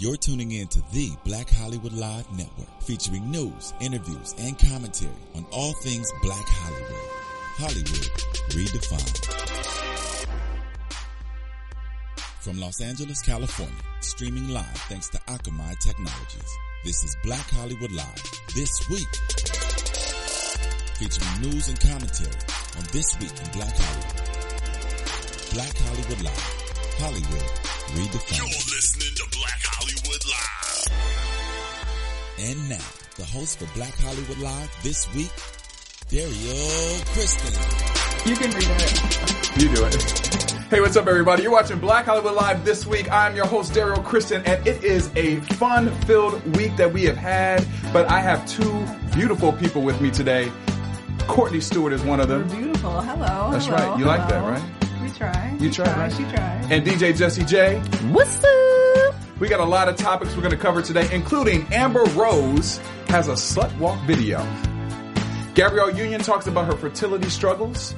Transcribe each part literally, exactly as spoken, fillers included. You're tuning in to the Black Hollywood Live Network, featuring news, interviews, and commentary on all things Black Hollywood. Hollywood redefined. From Los Angeles, California, streaming live thanks to Akamai Technologies. This is Black Hollywood Live This Week, featuring news and commentary on This Week in Black Hollywood. Black Hollywood Live. Hollywood redefined. You're listening to Black Hollywood Live. And now, the host for Black Hollywood Live This Week, Dario Kristen. You can read it. You do it. Hey, what's up, everybody? You're watching Black Hollywood Live This Week. I'm your host, Dario Kristen, and it is a fun-filled week that we have had. But I have two beautiful people with me today. Courtney Stewart is one of them. Beautiful. Hello. That's hello, right. You hello. Like that, right? We try. You try, try right? She tries. And D J Jesse J. What's up? We got a lot of topics we're going to cover today, including Amber Rose has a slut walk video. Gabrielle Union talks about her fertility struggles.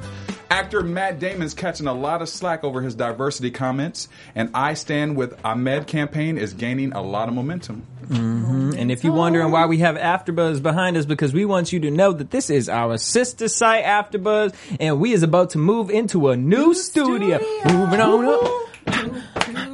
Actor Matt Damon's catching a lot of slack over his diversity comments. And I Stand With Ahmed campaign is gaining a lot of momentum. Mm-hmm. And if you're wondering why we have AfterBuzz behind us, because we want you to know that this is our sister site, AfterBuzz, and we is about to move into a new, new studio. studio. Moving on up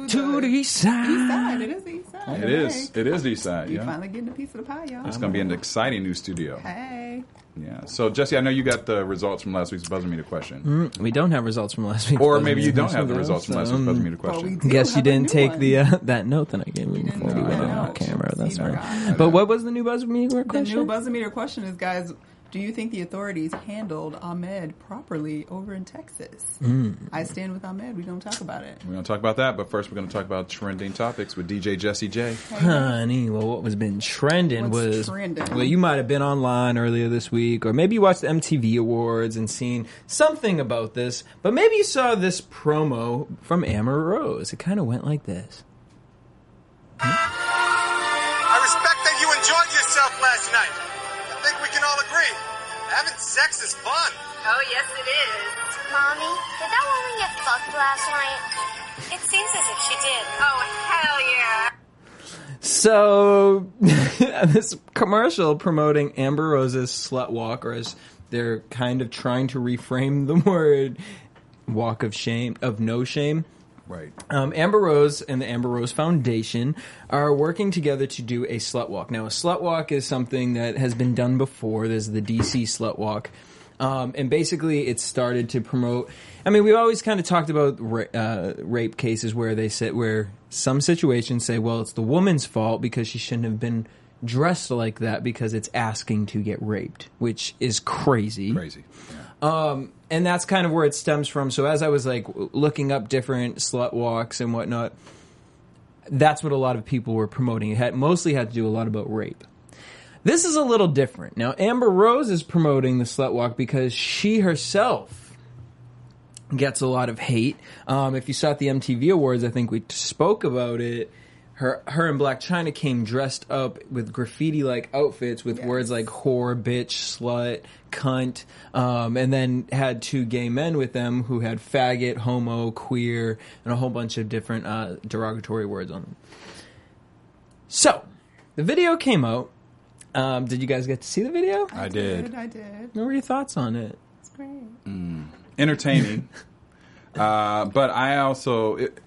to the east side. East side. It is the east side. It okay. is. It is the east side. You're yeah. finally getting a piece of the pie, y'all. It's going to be an exciting new studio. Hey. Yeah. So, Jesse, I know you got the results from last week's Buzzer Meter question. Mm, we don't have results from last week's Or maybe you don't have the results from last week's Buzzer Meter question. I guess you didn't take one. the uh, that note that I gave you before we went on camera. That's right. But what was the new Buzzer Meter question? The new Buzzer Meter question is, guys, do you think the authorities handled Ahmed properly over in Texas? Mm. I Stand With Ahmed. We're going to talk about it. We're going to talk about that, but first we're going to talk about trending topics with D J Jesse J. Hey. Honey, well, what was been trending What's was... trending? Well, you might have been online earlier this week, or maybe you watched the M T V Awards and seen something about this, but maybe you saw this promo from Amber Rose. It kind of went like this. Hmm? I respect that you enjoyed yourself last night. I think we can all agree. Having sex is fun. Oh, yes, it is. Mommy, did that woman get fucked last night? It seems as if she did. Oh, hell yeah. So, this commercial promoting Amber Rose's slut walk, or as they're kind of trying to reframe the word, walk of shame, of no shame. Right. Um, Amber Rose and the Amber Rose Foundation are working together to do a slut walk. Now, a slut walk is something that has been done before. There's the D C slut walk. Um, and basically, it started to promote... I mean, we've always kind of talked about ra- uh, rape cases where they sit, where some situations say, well, it's the woman's fault because she shouldn't have been dressed like that because it's asking to get raped, which is crazy. Crazy. Um, and that's kind of where it stems from. So as I was like looking up different slut walks and whatnot, that's what a lot of people were promoting. It had mostly had to do a lot about rape. This is a little different. Now, Amber Rose is promoting the slut walk because she herself gets a lot of hate. Um, if you saw at the M T V Awards, I think we spoke about it. Her, her and Blac Chyna came dressed up with graffiti-like outfits with yes. words like whore, bitch, slut, cunt, um, and then had two gay men with them who had faggot, homo, queer, and a whole bunch of different uh, derogatory words on them. So, the video came out. Um, did you guys get to see the video? I, I did. did. I did. What were your thoughts on it? It's great. Mm. Entertaining. uh, but I also... It,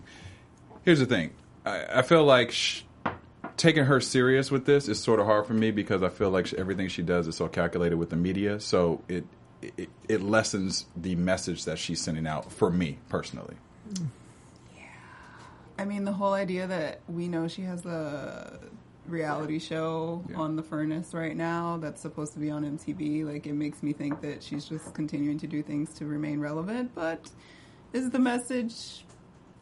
here's the thing. I feel like sh- taking her serious with this is sort of hard for me because I feel like sh- everything she does is so calculated with the media. So it, it it lessens the message that she's sending out for me personally. Yeah. I mean, the whole idea that we know she has a reality show yeah. on The Furnace right now that's supposed to be on M T V, like it makes me think that she's just continuing to do things to remain relevant. But is the message...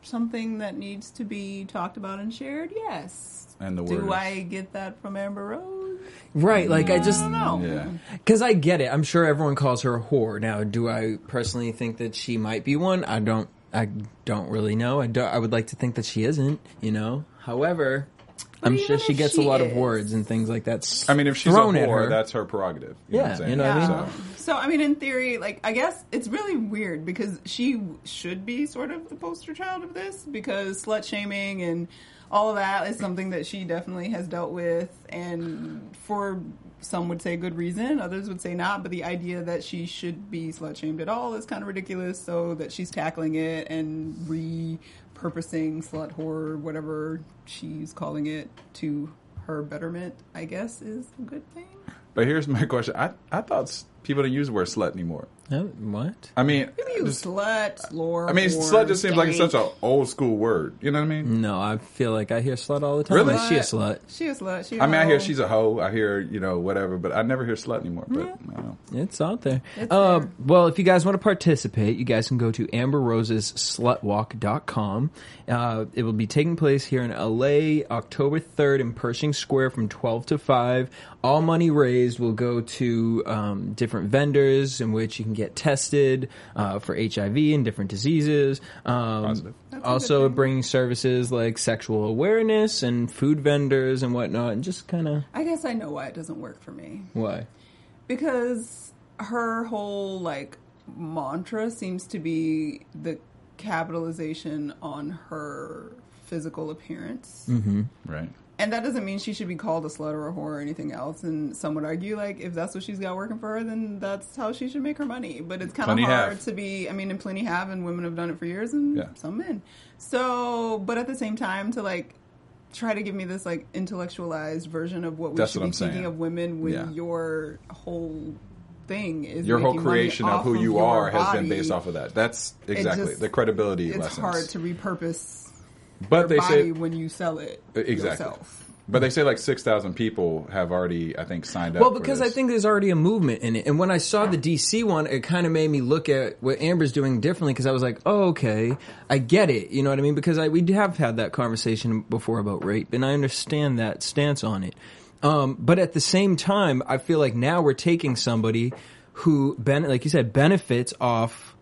something that needs to be talked about and shared? Yes. And the word. Do I get that from Amber Rose? Right. Like, I just... I don't know. Because yeah. I get it. I'm sure everyone calls her a whore. Now, do I personally think that she might be one? I don't I don't really know. I, don't, I would like to think that she isn't, you know? However, but I'm sure she gets she a lot is. of words and things like that. I mean, if she's thrown a whore, her. that's her prerogative. You yeah. know what I'm saying? You know yeah. what I mean? So. So, I mean, in theory, like, I guess it's really weird because she should be sort of the poster child of this because slut shaming and all of that is something that she definitely has dealt with, and for some would say good reason, others would say not, but the idea that she should be slut-shamed at all is kind of ridiculous, so that she's tackling it and repurposing slut horror, whatever she's calling it, to her betterment, I guess, is a good thing. But here's my question. I, I thought people don't use the word slut anymore. Oh, what? I mean... People use just, slut, lore, I mean, slut just seems like such an old-school word. You know what I mean? No, I feel like I hear slut all the time. Really? Like, she a slut. She a slut. She a I mean, hoe. I hear she's a hoe. I hear, you know, whatever. But I never hear slut anymore. But yeah. I don't know. It's out there. It's uh, there. Well, if you guys want to participate, you guys can go to amber roses slut walk dot com. Uh, it will be taking place here in L A October third in Pershing Square from twelve to five. All money raised will go to um, different vendors in which you can get tested uh, for H I V and different diseases. Um, also bringing services like sexual awareness and food vendors and whatnot, and just kind of... I guess I know why it doesn't work for me. Why? Because her whole, like, mantra seems to be the capitalization on her physical appearance. Mm-hmm. Right. And that doesn't mean she should be called a slut or a whore or anything else. And some would argue, like, if that's what she's got working for her, then that's how she should make her money. But it's kind of hard have. to be, I mean, and plenty have, and women have done it for years, and yeah. some men. So, but at the same time, to, like, try to give me this, like, intellectualized version of what we that's should what be I'm thinking saying. Of women when yeah. your whole... thing is your whole creation of who you are has been based off of that. That's exactly just, the credibility. It's lessons. Hard to repurpose, but your they body say when you sell it exactly. yourself. But they say like six thousand people have already, I think, signed up. Well, because for this. I think there's already a movement in it. And when I saw the D C one, it kind of made me look at what Amber's doing differently. Because I was like, oh, okay, I get it. You know what I mean? Because I, we have had that conversation before about rape, and I understand that stance on it. Um, but at the same time, I feel like now we're taking somebody who, ben- like you said, benefits off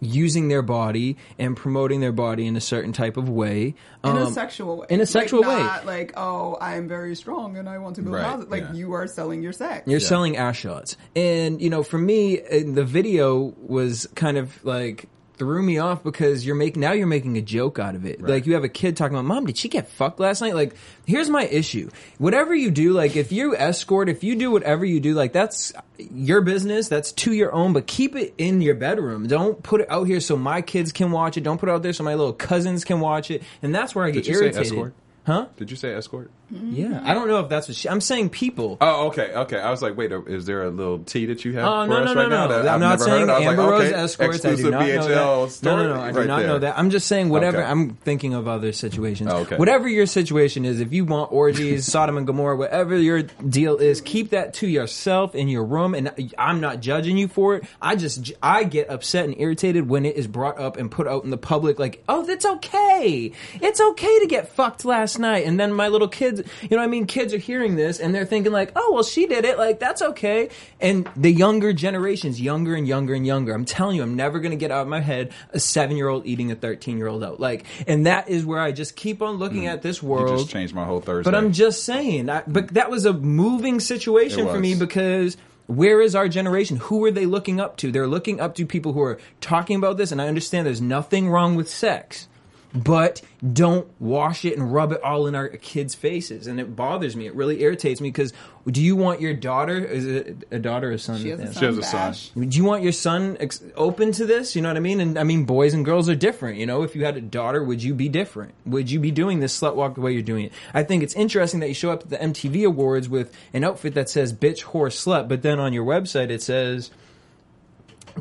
using their body and promoting their body in a certain type of way. Um, in a sexual way. In a sexual like, way. Not like, oh, I'm very strong and I want to build right. positive. Like, yeah. you are selling your sex. You're yeah. selling ass shots. And, you know, for me, the video was kind of like... threw me off because you're making now you're making a joke out of it. Right. Like you have a kid talking about, Mom, did she get fucked last night? Like, here's my issue. Whatever you do, like if you escort, if you do whatever you do, like that's your business, that's to your own, but keep it in your bedroom. Don't put it out here so my kids can watch it. Don't put it out there so my little cousins can watch it. And that's where I get did you irritated. Say escort? Huh? Did you say escort? Yeah. I don't know if that's what she... I'm saying people. Oh, okay. Okay. I was like, wait, is there a little tea that you have uh, for no, us no, no, right no. now? That I'm I've not never saying heard? I was Amber like, Rose okay, escorts. Exclusive I do not B H L know that. Story no, no, no. I right do not there. Know that. I'm just saying whatever... Okay. I'm thinking of other situations. Oh, okay. Whatever your situation is, if you want orgies, Sodom and Gomorrah, whatever your deal is, keep that to yourself in your room, and I'm not judging you for it. I just... I get upset and irritated when it is brought up and put out in the public like, oh, that's okay. It's okay to get fucked last night. And then my little kids... You know what I mean? Kids are hearing this, and they're thinking like, oh, well, she did it. Like, that's okay. And the younger generations, younger and younger and younger. I'm telling you, I'm never going to get out of my head a seven-year-old eating a thirteen-year-old out. Like, and that is where I just keep on looking mm. at this world. You just changed my whole Thursday. But I'm just saying. I, but that was a moving situation for me because... Where is our generation? Who are they looking up to? They're looking up to people who are talking about this, and I understand there's nothing wrong with sex. But don't wash it and rub it all in our kids' faces. And it bothers me. It really irritates me because do you want your daughter, is it a daughter or son? She has a son. She has a son. Do you want your son ex- open to this? You know what I mean? And I mean, boys and girls are different. You know, if you had a daughter, would you be different? Would you be doing this slut walk the way you're doing it? I think it's interesting that you show up at the M T V Awards with an outfit that says bitch, whore, slut. But then on your website, it says...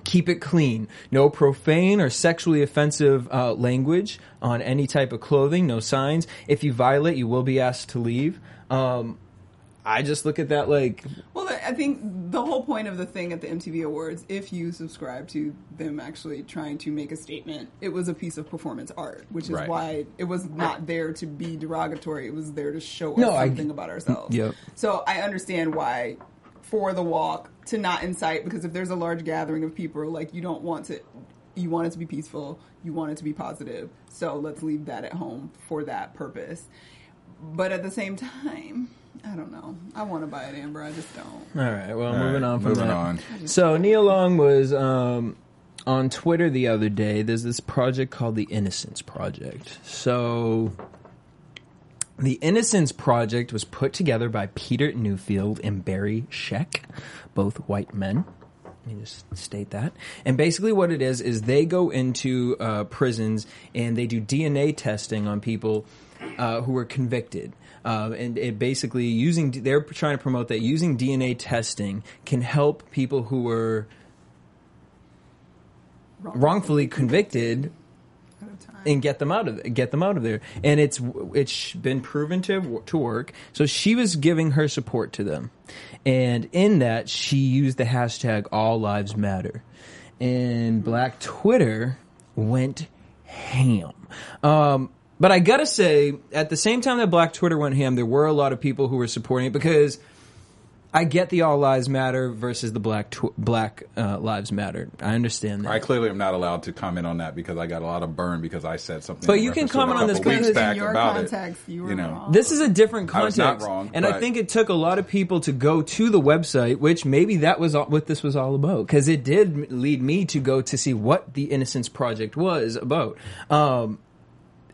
keep it clean. No profane or sexually offensive uh, language on any type of clothing. No signs. If you violate, you will be asked to leave. Um, I just look at that like... Well, I think the whole point of the thing at the M T V Awards, if you subscribe to them actually trying to make a statement, it was a piece of performance art, which is right. why it was not there to be derogatory. It was there to show us no, something I, about ourselves. Yep. So I understand why... for the walk to not incite, because if there's a large gathering of people, like you don't want to, you want it to be peaceful, you want it to be positive. So let's leave that at home for that purpose. But at the same time, I don't know. I want to buy it, Amber. I just don't. All right. Well, All moving right, on from moving that. On. So Nia Long was um, on Twitter the other day. There's this project called the Innocence Project. So The Innocence Project was put together by Peter Neufeld and Barry Scheck, both white men. Let me just state that. And basically what it is, is they go into uh, prisons and they do D N A testing on people uh, who were convicted. Uh, and it basically using, they're trying to promote that using D N A testing can help people who were wrongfully, wrongfully convicted and get them out of get them out of there. And it's it's been proven to to work. So she was giving her support to them, and in that she used the hashtag All Lives Matter, and Black Twitter went ham. Um, but I gotta say, at the same time that Black Twitter went ham, there were a lot of people who were supporting it, because I get the All Lives Matter versus the Black tw- Black uh, Lives Matter. I understand that. I clearly am not allowed to comment on that because I got a lot of burn because I said something. But you can comment on this because in your context, it, you were you know. wrong. This is a different context. I was not wrong. And I think it took a lot of people to go to the website, which maybe that was all, what this was all about, because it did lead me to go to see what the Innocence Project was about. Um,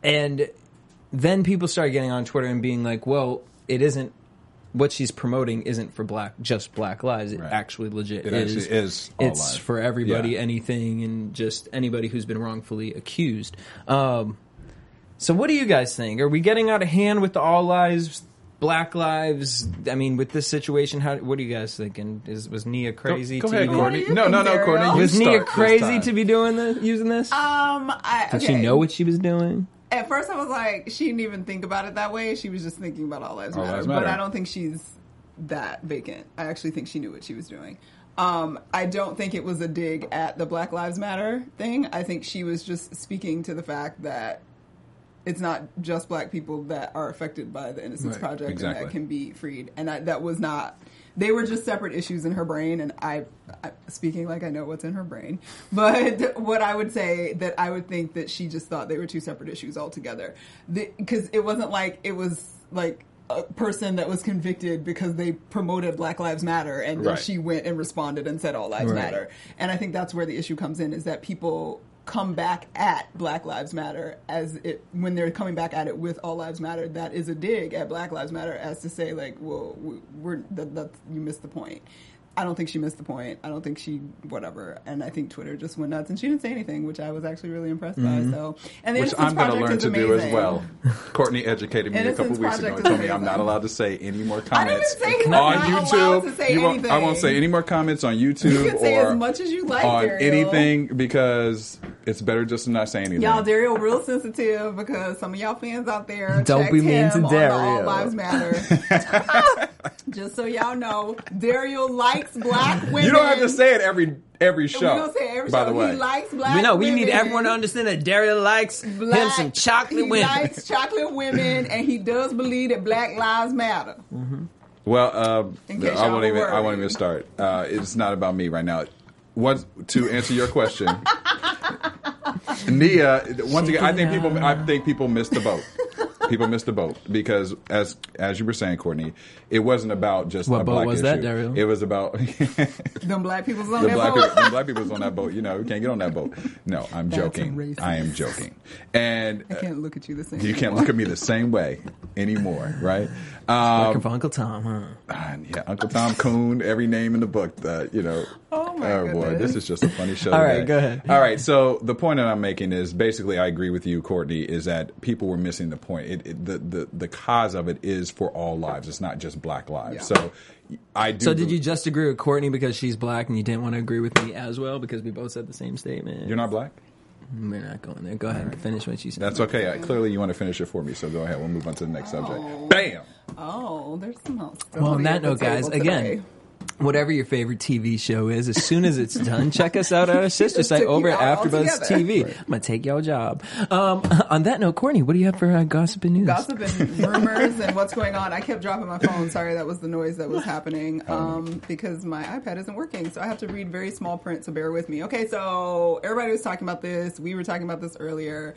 and then people started getting on Twitter and being like, well, it isn't. What she's promoting isn't for black, just black lives. It right. actually legit it is. Actually is all it's lives. For everybody, yeah. anything, and just anybody who's been wrongfully accused. Um, so what do you guys think? Are we getting out of hand with the all lives, black lives? I mean, with this situation, how? What are you guys thinking? Is, was Nia crazy? Go, go to ahead, Courtney. No, no, no, Courtney. You was Nia crazy to be doing this, using this? Um, I, okay. Did she know what she was doing? At first, I was like, she didn't even think about it that way. She was just thinking about all lives, all matter. lives matter. But I don't think she's that vacant. I actually think she knew what she was doing. Um, I don't think it was a dig at the Black Lives Matter thing. I think she was just speaking to the fact that it's not just black people that are affected by the Innocence right. Project exactly. and that can be freed. And I, that was not... They were just separate issues in her brain, and I, I, speaking like I know what's in her brain, but what I would say that I would think that she just thought they were two separate issues altogether. Because it wasn't like it was like a person that was convicted because they promoted Black Lives Matter, and right. then she went and responded and said All Lives right. Matter. And I think that's where the issue comes in, is that people come back at Black Lives Matter as it when they're coming back at it with All Lives Matter. That is a dig at Black Lives Matter, as to say like, well, we're that, that's, you missed the point. I don't think she missed the point. I don't think she whatever. And I think Twitter just went nuts, and she didn't say anything, which I was actually really impressed mm-hmm. by. So, and the which Innocence I'm going to learn to amazing. do as well. Courtney educated me Innocence a couple weeks ago and told me I'm not allowed to say any more comments I didn't say on YouTube. To say you won't, I won't say any more comments on YouTube you can say or as much as you like, on Daryl. anything, because it's better just to not say anything. Y'all, Daryl real sensitive, because some of y'all fans out there don't be mean to Daryl. All Lives Matter. Just so y'all know, Daryl likes black women. You don't have to say it every every show. We don't say every by show. The way, he likes black. We know we women. Need everyone to understand that Daryl likes black, him some chocolate he women. He likes chocolate women, and he does believe that Black Lives Matter. Mm-hmm. Well, uh, I won't even. Worried. I won't even start. Uh, it's not about me right now. Once to answer your question, Nia. Once again, I think people. I think people missed the boat. People missed the boat, because as as you were saying, Courtney, it wasn't about just what a boat black was issue. That, Daryl? It was about them black people's on the that black boat. People, them black people's on that boat. You know, we can't get on that boat. No, I'm That's joking. Racist. I am joking. And I can't look at you the same. You anymore. Can't look at me the same way anymore, right? Um, working for Uncle Tom, huh? Uh, yeah, Uncle Tom Coon, every name in the book. Uh, you know. Oh my oh, boy, this is just a funny show. All today. Right, go ahead. All right, so the point that I'm making is basically I agree with you, Courtney, is that people were missing the point. It, it, the, the the cause of it is for all lives. It's not just black lives. Yeah. So I do. So did you just agree with Courtney because she's black, and you didn't want to agree with me as well because we both said the same statement? You're not black? We're not going there. Go ahead and finish what you said. That's okay. I, clearly you want to finish it for me, so go ahead. We'll move on to the next oh. subject. Bam! Oh, there's some else. Well, on that note, guys, again, whatever your favorite T V show is, as soon as it's done, check us out at our sister site over at AfterBuzz T V. Right. I'm going to take y'all job. Um, on that note, Courtney, what do you have for uh, gossip and news? Gossip and rumors and what's going on. I kept dropping my phone. Sorry, that was the noise that was happening um, because my iPad isn't working. So I have to read very small print, so bear with me. Okay, so everybody was talking about this. We were talking about this earlier.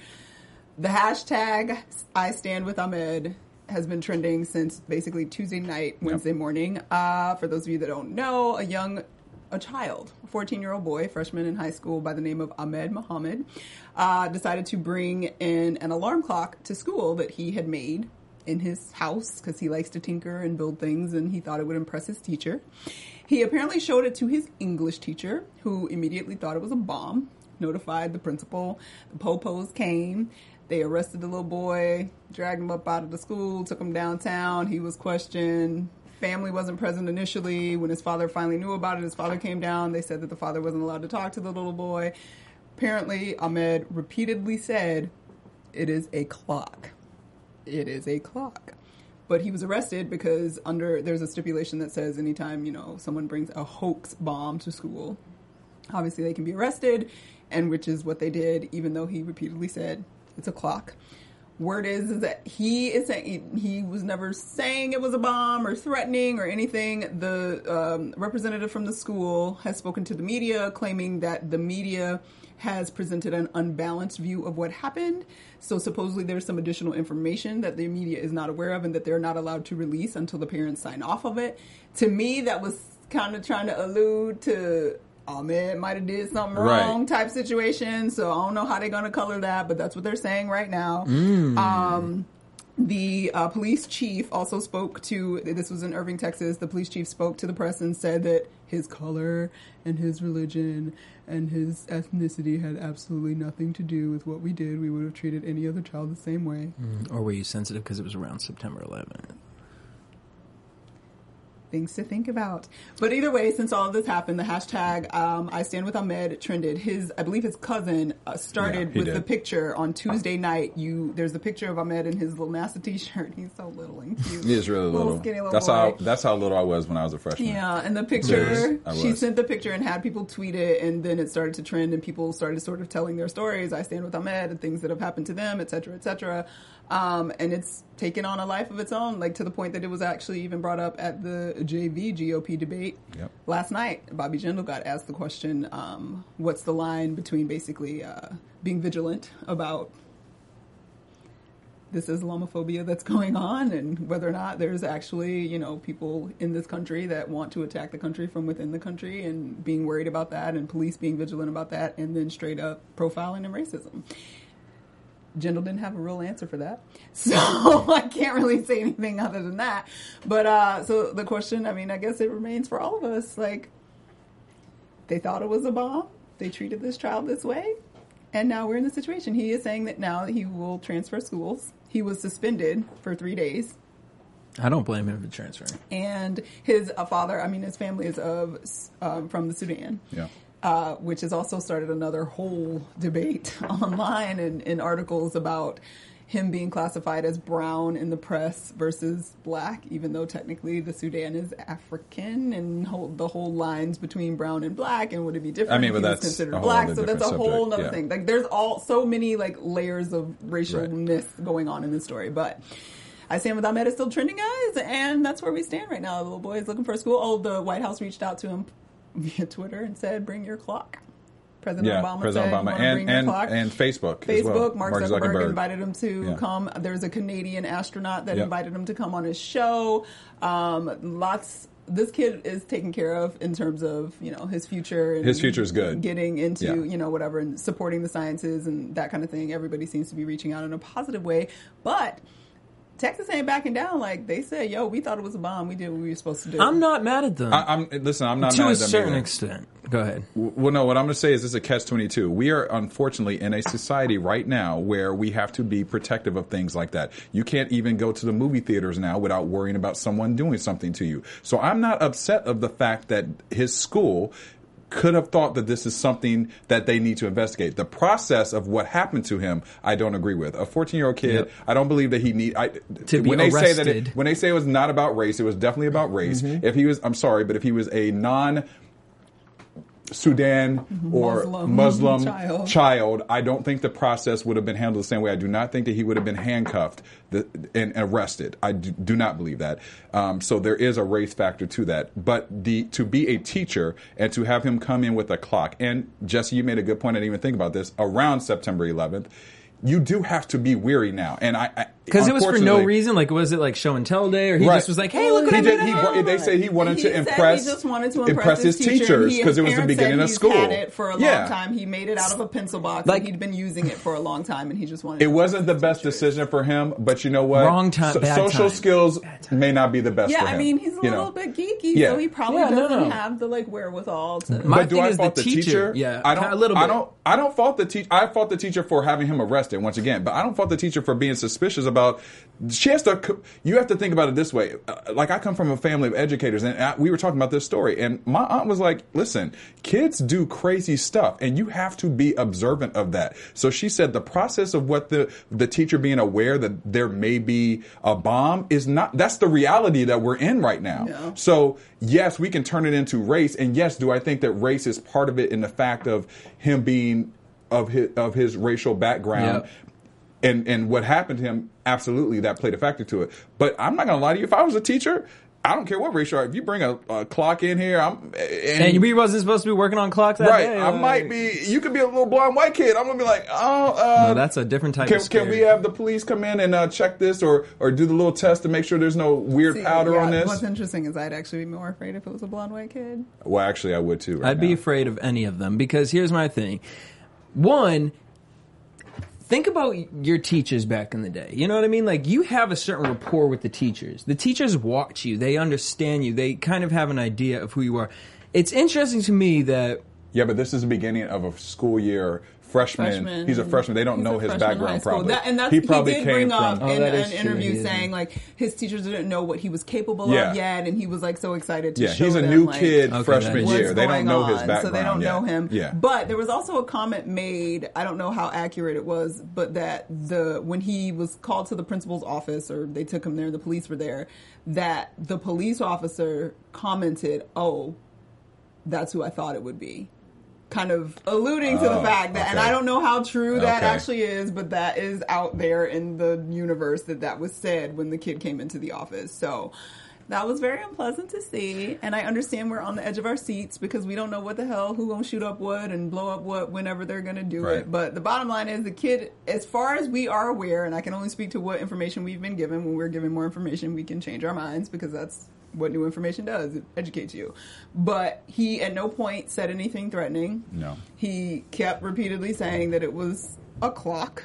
The hashtag I Stand With Ahmed has been trending since basically Tuesday night, Wednesday yep. morning. Uh, for those of you that don't know, a young, a child, fourteen-year-old boy, freshman in high school by the name of Ahmed Mohammed, uh, decided to bring in an alarm clock to school that he had made in his house because he likes to tinker and build things, and he thought it would impress his teacher. He apparently showed it to his English teacher, who immediately thought it was a bomb, notified the principal. The popos came. They arrested the little boy, dragged him up out of the school, took him downtown. He was questioned. Family wasn't present initially. When his father finally knew about it, his father came down. They said that the father wasn't allowed to talk to the little boy. Apparently, Ahmed repeatedly said, "It is a clock. It is a clock." But he was arrested because under there's a stipulation that says anytime, you know, someone brings a hoax bomb to school, obviously they can be arrested, and which is what they did, even though he repeatedly said, "It's a clock." Word is, is that he is saying he was never saying it was a bomb or threatening or anything. The um, representative from the school has spoken to the media, claiming that the media has presented an unbalanced view of what happened. So supposedly there's some additional information that the media is not aware of and that they're not allowed to release until the parents sign off of it. To me, that was kind of trying to allude to, oh man, might have did something wrong, right, type situation. So I don't know how they're going to color that, but that's what they're saying right now. Mm. Um, the uh, police chief also spoke to, this was in Irving, Texas, the police chief spoke to the press and said that his color and his religion and his ethnicity had absolutely nothing to do with what we did. We would have treated any other child the same way. Mm. Or were you sensitive because it was around September eleventh? Things to think about. But either way, since all of this happened, the hashtag um, I Stand With Ahmed trended. His, I believe his cousin uh, started yeah, with did. the picture on Tuesday night. You, there's a picture of Ahmed in his little NASA t-shirt. He's so little and cute. He is really little. little. Skinny little that's boy. how that's how little I was when I was a freshman. Yeah, and the picture, yes, she sent the picture and had people tweet it, and then it started to trend, and people started sort of telling their stories. I stand with Ahmed and things that have happened to them, et cetera, et cetera. Um, and it's taken on a life of its own, like to the point that it was actually even brought up at the J V G O P debate yep. last night. Bobby Jindal got asked the question, um, what's the line between basically uh, being vigilant about this Islamophobia that's going on and whether or not there's actually, you know, people in this country that want to attack the country from within the country, and being worried about that, and police being vigilant about that, and then straight up profiling and racism. Jindal didn't have a real answer for that. So I can't really say anything other than that. But uh, so the question, I mean, I guess it remains for all of us. Like, they thought it was a bomb. They treated this child this way. And now we're in the situation. He is saying that now he will transfer schools. He was suspended for three days. I don't blame him for transferring. And his uh, father, I mean, his family is of uh, from the Sudan. Yeah. Uh, which has also started another whole debate online and in articles about him being classified as brown in the press versus black, even though technically the Sudan is African, and whole, the whole lines between brown and black, and would it be different I mean, if well, he was considered black? So that's a subject. whole other yeah. thing. Like, there's all so many like layers of racialness right. going on in this story, but... I Stand With Ahmed is still trending, guys, and that's where we stand right now. The little boy is looking for a school. Oh, the White House reached out to him via Twitter and said, "Bring your clock." President yeah, Obama President said, Obama. And, bring your and, clock. and Facebook. Facebook, as well. Mark, Mark Zuckerberg, Zuckerberg invited him to yeah. come. There's a Canadian astronaut that yep. invited him to come on his show. Um, lots. This kid is taken care of in terms of, you know, his future. And his future is good. Getting into, yeah. you know, whatever, and supporting the sciences and that kind of thing. Everybody seems to be reaching out in a positive way, but Texas ain't backing down. Like, they said, yo, we thought it was a bomb. We did what we were supposed to do. I'm not mad at them. I, I'm Listen, I'm not to mad at them. To a certain either. extent. Go ahead. Well, no, what I'm going to say is this is a catch twenty-two. We are, unfortunately, in a society right now where we have to be protective of things like that. You can't even go to the movie theaters now without worrying about someone doing something to you. So I'm not upset of the fact that his school could have thought that this is something that they need to investigate. The process of what happened to him, I don't agree with. A fourteen-year-old kid, yep. I don't believe that he need I, to when be they arrested. Say that it, when they say it was not about race, it was definitely about race. Mm-hmm. If he was, I'm sorry, but if he was a non- Sudan or Muslim, Muslim child. child, I don't think the process would have been handled the same way. I do not think that he would have been handcuffed the, and arrested. I do, do not believe that. Um, so there is a race factor to that. But the to be a teacher and to have him come in with a clock, and Jesse, you made a good point, I didn't even think about this, around September eleventh, you do have to be weary now. And I, I Because it was for no reason. Like, was it like show and tell day, or he right. just was like, "Hey, look what he I did." did he, they say he wanted he to impress. He just wanted to impress, impress his teachers because it was the beginning of school. He's had it for a long yeah. time. He made it out of a pencil box. Like, and he'd been using it for a long time, and he just wanted. It to wasn't the best teachers. decision for him, but you know what? Wrong time. So, bad social time. skills bad may not be the best. Yeah, for him, I mean, he's a little know? bit geeky, yeah. so he probably yeah, doesn't no, no. have the like wherewithal to. My but do I fault the teacher? Yeah, I don't. A little bit. I don't. I don't fault the teacher. I fault the teacher for having him arrested once again, but I don't fault the teacher for being suspicious about. About, she has to, you have to think about it this way. Uh, like, I come from a family of educators, and I, we were talking about this story, and my aunt was like, listen, kids do crazy stuff, and you have to be observant of that. So she said the process of what the, the teacher being aware that there may be a bomb is not, that's the reality that we're in right now. No. So, yes, we can turn it into race, and yes, do I think that race is part of it in the fact of him being of his, of his racial background. Yep. And and what happened to him, absolutely, that played a factor to it. But I'm not going to lie to you. If I was a teacher, I don't care what race you are. If you bring a, a clock in here, I'm... And, and we wasn't supposed to be working on clocks that right, day. Right. I like, might be... You could be a little blind white kid. I'm going to be like, oh... Uh, no, that's a different type can, of scare. Can we have the police come in and uh, check this or or do the little test to make sure there's no weird See, powder yeah, on this? What's interesting is I'd actually be more afraid if it was a blonde white kid. Well, actually, I would too right I'd now. be afraid of any of them because here's my thing. One... Think about your teachers back in the day. You know what I mean? Like, you have a certain rapport with the teachers. The teachers watch you. They understand you. They kind of have an idea of who you are. It's interesting to me that... Yeah, but this is the beginning of a school year... Freshman. freshman. He's a freshman. They don't he's know his background probably. That, and that's, he probably he did came bring up from, in oh, an interview true, yeah. saying like his teachers didn't know what he was capable yeah. of yet, and he was like so excited to yeah, show them. Yeah, he's a new like, kid okay, freshman year. They don't know on, his background. So they don't yet. know him. Yeah. But there was also a comment made, I don't know how accurate it was, but that the when he was called to the principal's office or they took him there, the police were there, that the police officer commented, "Oh, that's who I thought it would be." Kind of alluding oh, to the fact that, okay. and I don't know how true that okay. actually is, but that is out there in the universe that that was said when the kid came into the office. So that was very unpleasant to see, and I understand we're on the edge of our seats because we don't know what the hell, who gonna shoot up what and blow up what whenever they're gonna do right. it. But the bottom line is the kid, as far as we are aware, and I can only speak to what information we've been given. When we're given more information, we can change our minds because that's what new information does. It educates you. But he at no point said anything threatening. No. He kept repeatedly saying that it was a clock.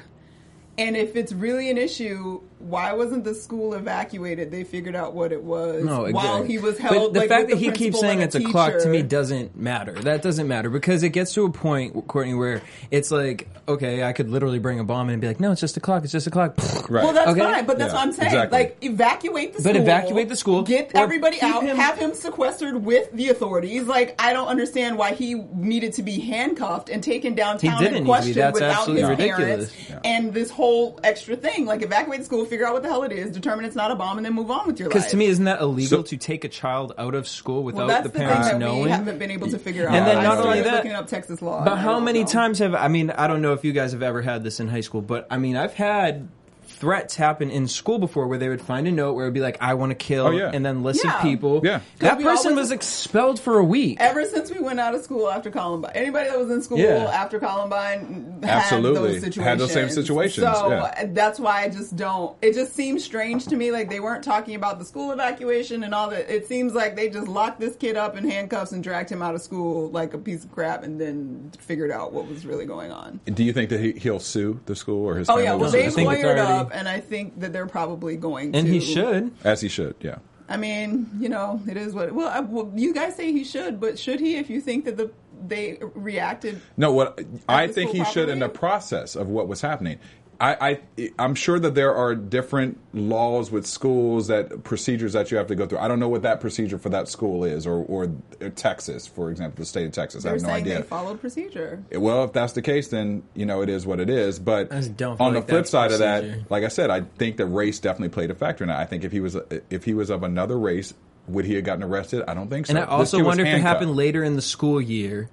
And if it's really an issue, why wasn't the school evacuated? They figured out what it was no, exactly. while he was held. But the like, fact that the he keeps saying it's a clock to me doesn't matter. That doesn't matter because it gets to a point, Courtney, where it's like, okay, I could literally bring a bomb in and be like, no, it's just a clock. It's just a clock. Right. Well, that's okay? fine, but that's yeah, what I'm saying. Exactly. Like, evacuate the school. But evacuate the school. Get everybody out. Him. Have him sequestered with the authorities. Like, I don't understand why he needed to be handcuffed and taken downtown and questioned without his ridiculous. parents. Yeah. And this whole whole extra thing, like evacuate the school, figure out what the hell it is, determine it's not a bomb, and then move on with your life. Because to me, isn't that illegal so, to take a child out of school without well, the parents the knowing? We haven't been able to figure and out. And then not only that, looking up Texas law. But how many know. times have I mean? I don't know if you guys have ever had this in high school, but I mean, I've had threats happen in school before where they would find a note where it would be like, I want to kill, oh, yeah. and then list yeah. of people. Yeah. That person always, was expelled for a week. Ever since we went out of school after Columbine. Anybody that was in school yeah. after Columbine had Absolutely. those situations. Had those same situations. So yeah. that's why I just don't, it just seems strange to me. Like, they weren't talking about the school evacuation and all that. It seems like they just locked this kid up in handcuffs and dragged him out of school like a piece of crap and then figured out what was really going on. Do you think that he, he'll sue the school or his family? Oh yeah, well they lawyered up. And I think that they're probably going to. And he should. As he should, yeah. I mean, you know, it is what... It, well, I, well, you guys say he should, but should he if you think that the they reacted... No, what I think he properly? should in the process of what was happening. I, I, I'm sure that there are different laws with schools, that procedures that you have to go through. I don't know what that procedure for that school is, or, or Texas, for example, the state of Texas. They're I have no saying idea. They followed procedure. Well, if that's the case, then you know it is what it is. But on like the flip side procedure. of that, like I said, I think that race definitely played a factor in it. I think if he was if he was of another race, would he have gotten arrested? I don't think so. And I also wonder if it happened later in the school year.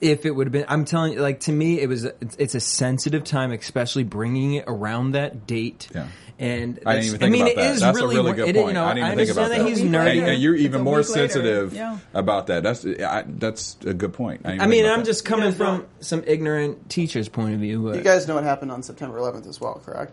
If it would have been, I'm telling you, like, to me, it was, it's a sensitive time, especially bringing it around that date. Yeah. And I didn't even think I mean, about that. Is that's really a really good it, point. You know, I didn't even I think about that. that he's nervous. And, and you're even more sensitive yeah. about that. That's I, that's a good point. I, I mean, I'm that. just coming yeah, from right. some ignorant teacher's point of view. But. You guys know what happened on September eleventh as well, correct?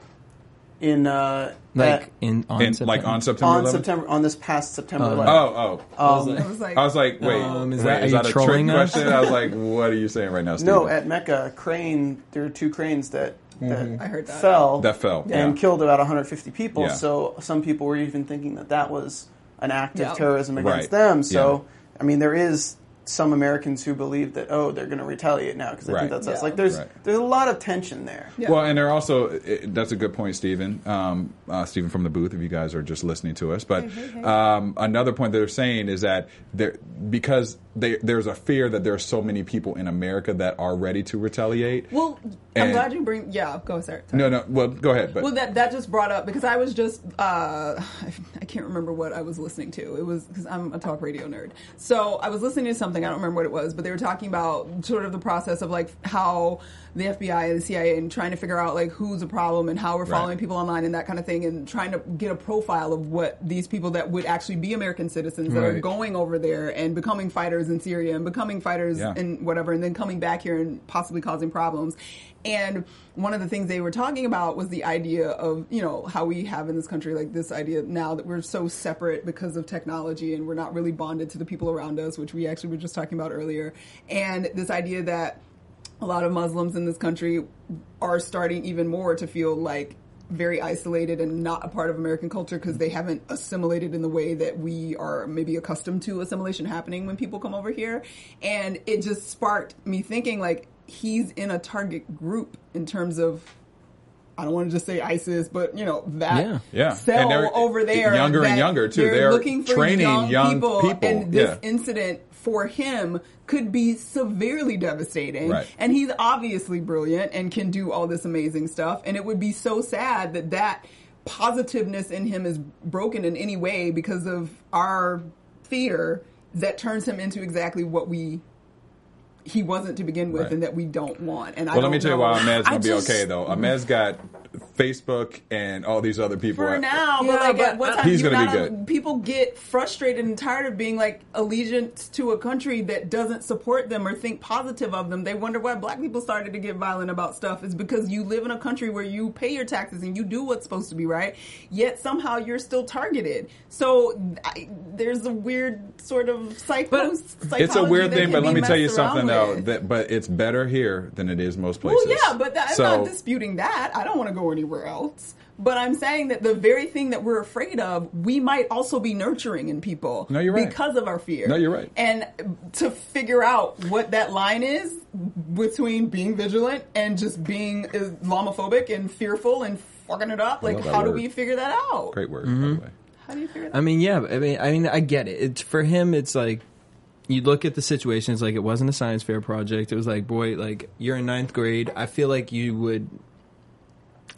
in uh, like at, in on in, September, like on September on eleventh? September on this past September. Uh, oh oh, um, I, was like, I was like, wait, um, is, wait that, is that a trick us? question? I was like, what are you saying right now, Steve? No, at Mecca, crane. There were two cranes that. That, mm-hmm. I heard that fell, that fell yeah. and killed about one hundred fifty people. Yeah. So some people were even thinking that that was an act yep. of terrorism against right. them. So, yeah. I mean, there is some Americans who believe that, oh, they're going to retaliate now because they right. think that's yeah. us. Like, there's right. there's a lot of tension there. Yeah. Well, and they're also, it, that's a good point, Stephen. Um, uh, Stephen from the booth, if you guys are just listening to us. But um, another point that they're saying is that there because they, there's a fear that there are so many people in America that are ready to retaliate. Well, and I'm glad you bring, yeah, go ahead. No, no, well, go ahead. But. Well, that, that just brought up, because I was just, uh, I can't remember what I was listening to. It was, because I'm a talk radio nerd. So I was listening to something. I don't remember what it was, but they were talking about sort of the process of like how the F B I and the C I A and trying to figure out like who's a problem and how we're following right. people online and that kind of thing, and trying to get a profile of what these people that would actually be American citizens that right. are going over there and becoming fighters in Syria and becoming fighters yeah. and whatever, and then coming back here and possibly causing problems. And one of the things they were talking about was the idea of, you know, how we have in this country, like this idea now that we're so separate because of technology and we're not really bonded to the people around us, which we actually were just talking about earlier. And this idea that a lot of Muslims in this country are starting even more to feel like very isolated and not a part of American culture because they haven't assimilated in the way that we are maybe accustomed to assimilation happening when people come over here. And it just sparked me thinking, like, he's in a target group in terms of, I don't want to just say ISIS, but, you know, that yeah. Yeah. cell over there. Younger and younger, too. They're, they're looking for training young, young people, people. And this yeah. incident for him could be severely devastating. Right. And he's obviously brilliant and can do all this amazing stuff. And it would be so sad that that positiveness in him is broken in any way because of our fear that turns him into exactly what we... he wasn't to begin with right. and that we don't want. And well, I don't let me tell know. you why Ahmed's going to be okay, though. Ahmed's got Facebook and all these other people. For now, yeah, but, like, but at what time he's going to be good. A, people get frustrated and tired of being, like, allegiance to a country that doesn't support them or think positive of them. They wonder why black people started to get violent about stuff. It's because you live in a country where you pay your taxes and you do what's supposed to be right, yet somehow you're still targeted. So I, there's a weird sort of psycho. It's a weird thing, but let me tell you something. No, that, but it's better here than it is most places. Well, yeah, but that, so, I'm not disputing that. I don't want to go anywhere else. But I'm saying that the very thing that we're afraid of, we might also be nurturing in people. No, you're right. Because of our fear. No, you're right. And to figure out what that line is between being vigilant and just being Islamophobic and fearful and fucking it up, I like, how do we figure that out? Great word, mm-hmm. by the way. How do you figure that out? I mean, yeah, I mean, I mean, I get it. It's, for him, it's like, you look at the situation, it's like it wasn't a science fair project. It was like, boy, like, you're in ninth grade. I feel like you would,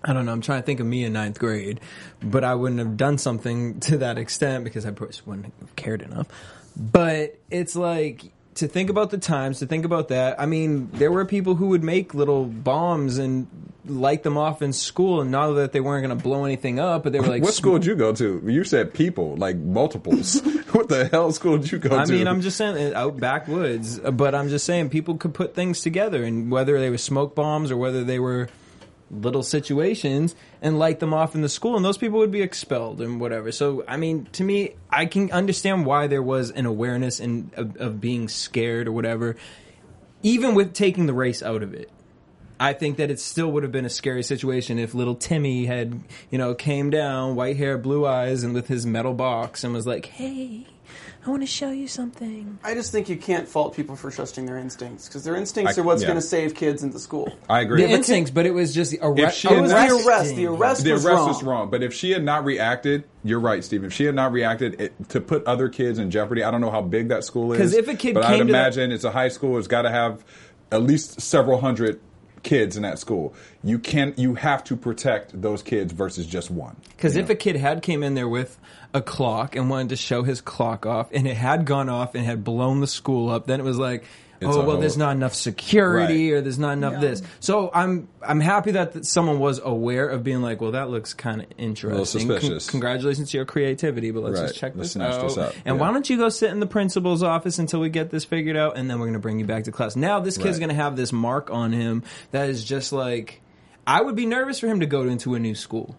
I don't know, I'm trying to think of me in ninth grade, but I wouldn't have done something to that extent because I probably wouldn't have cared enough. But it's like, to think about the times, to think about that, I mean, there were people who would make little bombs and light them off in school, and not that they weren't going to blow anything up, but they were like... What school did you go to? You said people, like multiples. What the hell school did you go I to? I mean, I'm just saying, out backwoods, but I'm just saying people could put things together, and whether they were smoke bombs or whether they were little situations, and light them off in the school, and those people would be expelled and whatever. So, I mean, to me, I can understand why there was an awareness and of, of being scared or whatever, even with taking the race out of it. I think that it still would have been a scary situation if little Timmy had, you know, came down, white hair, blue eyes, and with his metal box and was like, hey, I want to show you something. I just think you can't fault people for trusting their instincts, because their instincts I, are what's yeah. going to save kids into school. I agree. The yeah, instincts, but it was just the arrest. It was the arrest. The arrest, the was, arrest wrong. was wrong. But if she had not reacted, you're right, Steve. If she had not reacted it, to put other kids in jeopardy, I don't know how big that school is. Because if a kid but came I'd to imagine that- it's a high school. It's got to have at least several hundred kids in that school. You can you have to protect those kids versus just one. Because if know? a kid had came in there with a clock and wanted to show his clock off, and it had gone off and had blown the school up, then it was like, it's oh well, there's not enough security right. or there's not enough yeah. this. So I'm I'm happy that, that someone was aware of being like, well, that looks kind of interesting. A little suspicious. Con- congratulations to your creativity, but let's right. just check let's this out. This up. And yeah. why don't you go sit in the principal's office until we get this figured out, and then we're going to bring you back to class. Now this kid's right. going to have this mark on him that is just like, I would be nervous for him to go into a new school.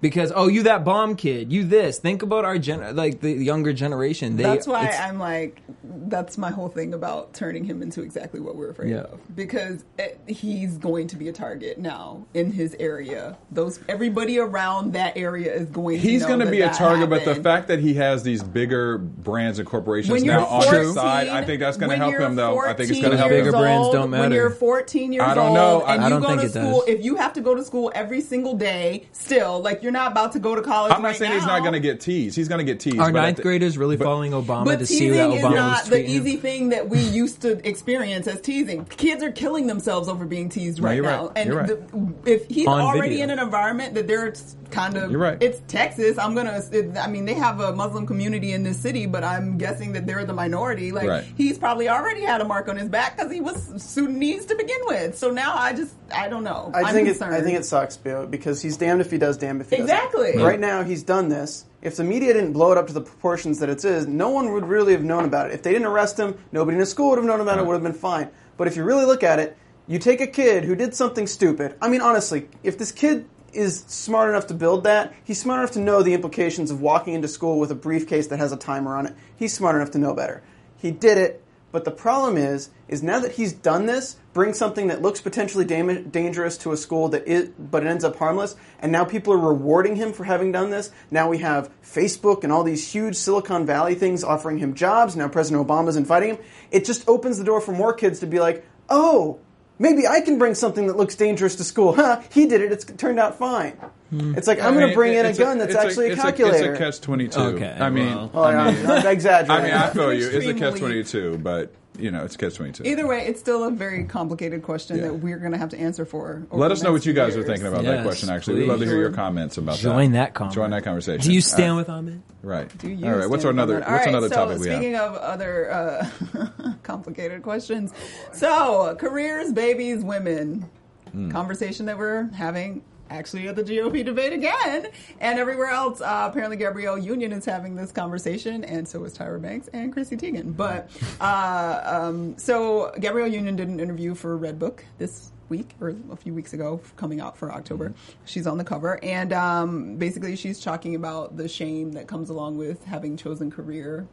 Because, oh, you that bomb kid, you this. Think about our gen- like the younger generation. They, that's why I'm like, that's my whole thing about turning him into exactly what we're afraid yeah. of. Because it, he's going to be a target now in his area. Those everybody around that area is going. He's to He's going to be a target, happened. But the fact that he has these bigger brands and corporations now fourteen, on his side, I think that's going to help him. Though I think it's going to help. Bigger old, brands don't matter. When you're fourteen years old, I don't know. I, and I don't you go think to it school, does. If you have to go to school every single day, still like. You're not about to go to college. I'm not right saying now. He's not going to get teased. He's going to get teased. Are ninth the, graders really but, following Obama to see that Obama is not was the easy him. Thing that we used to experience as teasing. Kids are killing themselves over being teased right no, now. Right. And right. The, if he's on already video. In an environment that they're kind of, you're right. It's Texas. I'm gonna. It, I mean, they have a Muslim community in this city, but I'm guessing that they're the minority. Like right. He's probably already had a mark on his back because he was Sudanese to begin with. So now I just, I don't know. I I'm think it, I think it sucks, Bill, because he's damned if he does, damned if he. Exactly. Doesn't. Right now, he's done this. If the media didn't blow it up to the proportions that it is, no one would really have known about it. If they didn't arrest him, nobody in the school would have known about it. It would have been fine. But if you really look at it, you take a kid who did something stupid. I mean, honestly, if this kid is smart enough to build that, he's smart enough to know the implications of walking into school with a briefcase that has a timer on it. He's smart enough to know better. He did it. But the problem is, is now that he's done this, bring something that looks potentially dam- dangerous to a school that is, but it ends up harmless, and now people are rewarding him for having done this. Now we have Facebook and all these huge Silicon Valley things offering him jobs. Now President Obama's inviting him. It just opens the door for more kids to be like, oh, maybe I can bring something that looks dangerous to school. Huh? He did it. It's turned out fine. It's like, I'm going to bring it, in a gun a, that's actually a, a calculator. A, it's a catch twenty-two. Okay, I mean, well, well, I mean, not exaggerating. I mean, I feel you. It's a catch twenty-two, but, you know, it's a catch twenty-two. Either way, it's still a very complicated question yeah. that we're going to have to answer for. Let us know what you guys years. Are thinking about yes, that question, actually. Please. We'd love to hear your comments about Join that. Join that comment. Join that conversation. Do you stand right. with Ahmed? Right. Do you All right, what's our another, what's right, another so topic we have? Speaking of other uh, complicated questions. So, careers, babies, women. Conversation that we're having. Actually, at the G O P debate again, and everywhere else. Uh, apparently, Gabrielle Union is having this conversation, and so is Tyra Banks and Chrissy Teigen. But uh, um, so Gabrielle Union did an interview for Red Book this week or a few weeks ago, coming out for October. Mm-hmm. She's on the cover, and um, basically, she's talking about the shame that comes along with having chosen career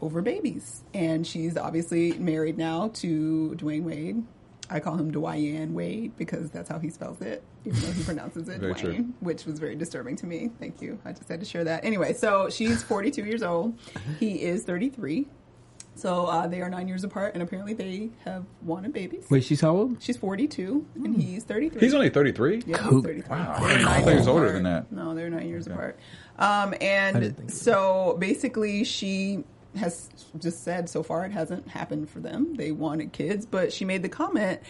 over babies. And she's obviously married now to Dwyane Wade. I call him Dwyane Wade because that's how he spells it, even though he pronounces it Dwayne, true. Which was very disturbing to me. Thank you. I just had to share that. Anyway, so she's forty-two years old. He is thirty-three. So uh, they are nine years apart, and apparently they have wanted babies. Wait, she's how old? She's forty-two, mm. and he's thirty-three. He's only thirty-three? Yeah, he's thirty-three. Wow. I think he's older than that. No, they're nine years okay. apart. Um, and so basically she... has just said so far it hasn't happened for them. They wanted kids, but she made the comment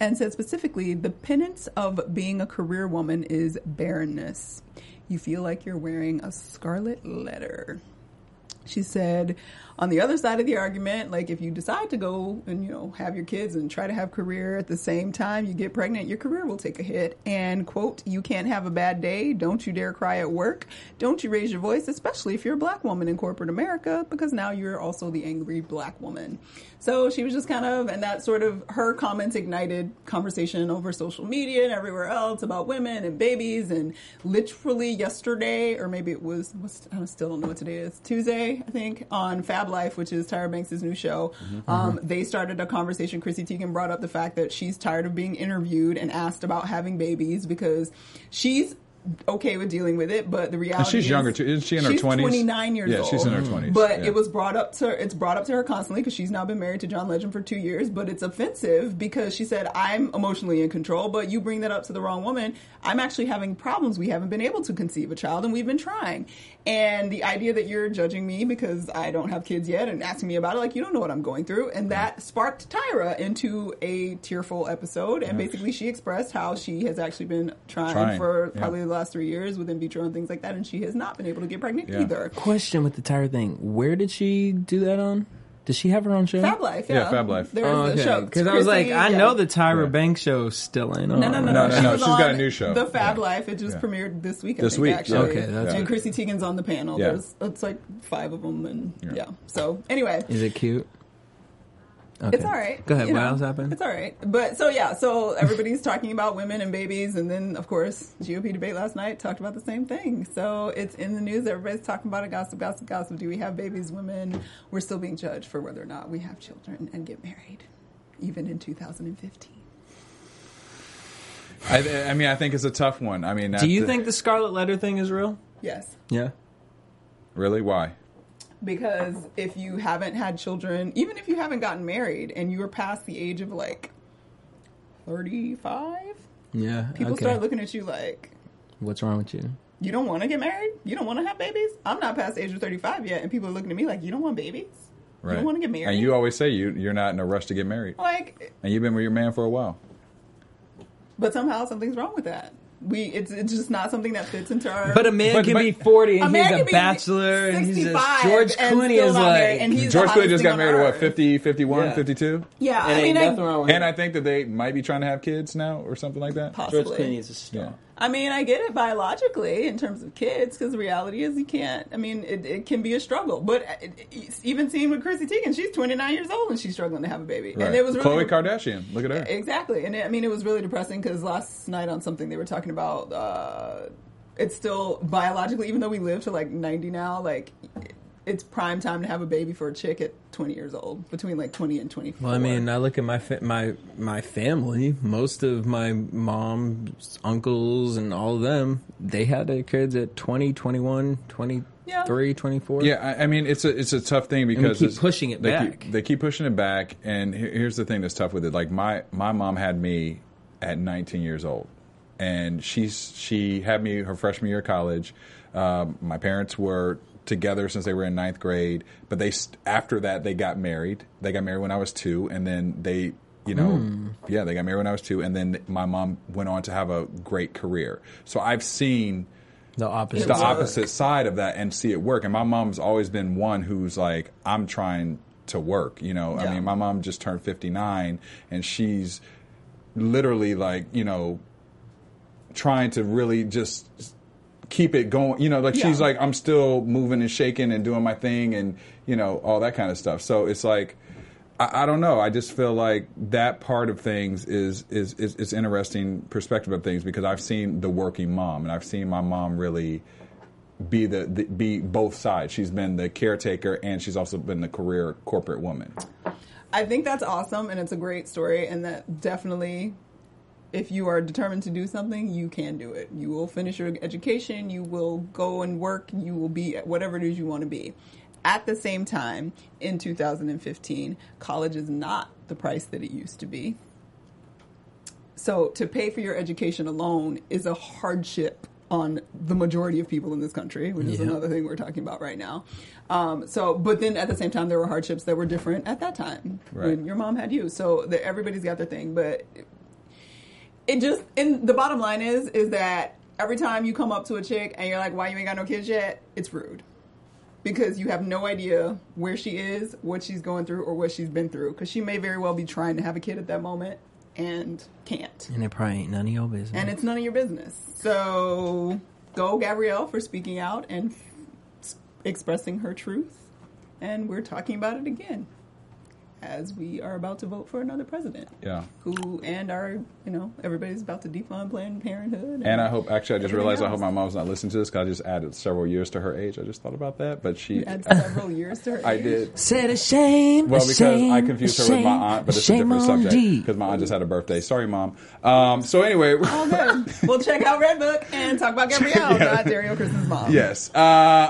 and said specifically, the penance of being a career woman is barrenness. You feel like you're wearing a scarlet letter. She said, on the other side of the argument, like if you decide to go and, you know, have your kids and try to have career at the same time you get pregnant, your career will take a hit. And, quote, you can't have a bad day. Don't you dare cry at work. Don't you raise your voice, especially if you're a black woman in corporate America, because now you're also the angry black woman. So she was just kind of, and that sort of, her comments ignited conversation over social media and everywhere else about women and babies. And literally yesterday, or maybe it was, I still don't know what today is, Tuesday, I think, on Fab Life, which is Tyra Banks' new show, mm-hmm. um, they started a conversation. Chrissy Teigen brought up the fact that she's tired of being interviewed and asked about having babies because she's okay with dealing with it, but the reality and she's is... she's younger, too. Isn't she in her she's twenty s? She's twenty-nine years yeah, old. Yeah, she's in her twenty s. But yeah. it was brought up to her, it's brought up to her constantly because she's now been married to John Legend for two years, but it's offensive because she said, I'm emotionally in control, but you bring that up to the wrong woman. I'm actually having problems. We haven't been able to conceive a child, and we've been trying. And the idea that you're judging me because I don't have kids yet and asking me about it, like, you don't know what I'm going through. And that sparked Tyra into a tearful episode, and yeah. basically she expressed how she has actually been trying, trying. for yeah. probably the last three years with in vitro and things like that, and she has not been able to get pregnant yeah. either. Question with the Tyra thing, where did she do that on? Does she have her own show? Fab Life, yeah. Yeah, Fab Life. There oh, is okay. a show. Because I was like, I yeah. know the Tyra yeah. Banks show still ain't on. No, no, no. no, no, no, no. She's got a new show. The Fab yeah. Life. It just yeah. premiered this week, I this think, week. Actually. Okay, that's and right. Chrissy Teigen's on the panel. Yeah. There's It's like five of them, and yeah. yeah. So, anyway. Is it cute? Okay. It's all right. Go ahead. What else happened? It's all right. But so, yeah, so everybody's talking about women and babies. And then, of course, G O P debate last night talked about the same thing. So it's in the news. Everybody's talking about it. Gossip, gossip, gossip. Do we have babies, women? We're still being judged for whether or not we have children and get married, even in two thousand fifteen. I, I mean, I think it's a tough one. I mean, do you the, think the Scarlet Letter thing is real? Yes. Yeah. Really? Why? Because if you haven't had children, even if you haven't gotten married and you were past the age of like thirty-five, yeah, people okay. start looking at you like, what's wrong with you? You don't want to get married? You don't want to have babies? I'm not past the age of thirty-five yet, and people are looking at me like, you don't want babies? Right. You don't want to get married? And you always say you, you're not in a rush to get married. Like, and you've been with your man for a while. But somehow something's wrong with that. We it's it's just not something that fits into our. But a man but, can but, be forty and a he's a bachelor and he's just George Clooney is like and he's George Clooney just got married to what fifty, fifty-one, yeah. fifty-two. Yeah, and I mean, I, wrong and I think that they might be trying to have kids now or something like that. Possibly. George Clooney is a star. Yeah. I mean, I get it biologically in terms of kids because the reality is you can't. I mean, it, it can be a struggle. But it, it, even seeing with Chrissy Teigen, she's twenty-nine years old and she's struggling to have a baby. Right. And it was really, Khloe Kardashian. Look at her. Exactly. And it, I mean, it was really depressing because last night on something they were talking about, uh, it's still biologically, even though we live to like ninety now, like it's prime time to have a baby for a chick at twenty years old, between like twenty and twenty-four. Well, I mean, I look at my fa- my my family. Most of my mom's uncles and all of them, they had their kids at twenty, twenty-one, twenty-three, yeah. twenty-four. Yeah, I, I mean, it's a it's a tough thing because and they keep pushing it they back. Keep, they keep pushing it back, and here, here's the thing that's tough with it. Like my my mom had me at nineteen years old, and she's she had me her freshman year of college. Um, my parents were together since they were in ninth grade, but they st- after that they got married. They got married when I was two, and then they, you know, mm. yeah, they got married when I was two, and then my mom went on to have a great career. So I've seen the opposite the opposite side of that and see it work. And my mom's always been one who's like, I'm trying to work. You know, yeah. I mean, my mom just turned fifty-nine, and she's literally like, you know, trying to really just keep it going, you know, like yeah. she's like, I'm still moving and shaking and doing my thing and, you know, all that kind of stuff. So it's like, I, I don't know. I just feel like that part of things is, is, is, is interesting perspective of things because I've seen the working mom and I've seen my mom really be the, the be both sides. She's been the caretaker and she's also been the career corporate woman. I think that's awesome and it's a great story and that definitely, if you are determined to do something, you can do it. You will finish your education. You will go and work. You will be at whatever it is you want to be. At the same time, in two thousand fifteen, college is not the price that it used to be. So to pay for your education alone is a hardship on the majority of people in this country, which is yeah. another thing we're talking about right now. Um, so, but then at the same time, there were hardships that were different at that time right. when your mom had you. So the, everybody's got their thing, but it just, and the bottom line is, is that every time you come up to a chick and you're like, why you ain't got no kids yet? It's rude. Because you have no idea where she is, what she's going through, or what she's been through. Because she may very well be trying to have a kid at that moment and can't. And it probably ain't none of your business. And it's none of your business. So go, Gabrielle, for speaking out and f- expressing her truth. And we're talking about it again as we are about to vote for another president. Yeah. Who, and our, you know, everybody's about to defund Planned Parenthood. And, and I hope, actually, I just realized, else. I hope my mom's not listening to this, because I just added several years to her age. I just thought about that, but she... You added several years to her age? I did. Said a shame, Well, because shame, I confused her shame, with my aunt, but it's a different subject, because my aunt just had a birthday. Sorry, Mom. Um, so anyway... All good. We'll check out Red Book and talk about Gabrielle, yeah. not Dario Kristen's mom. Yes. Uh,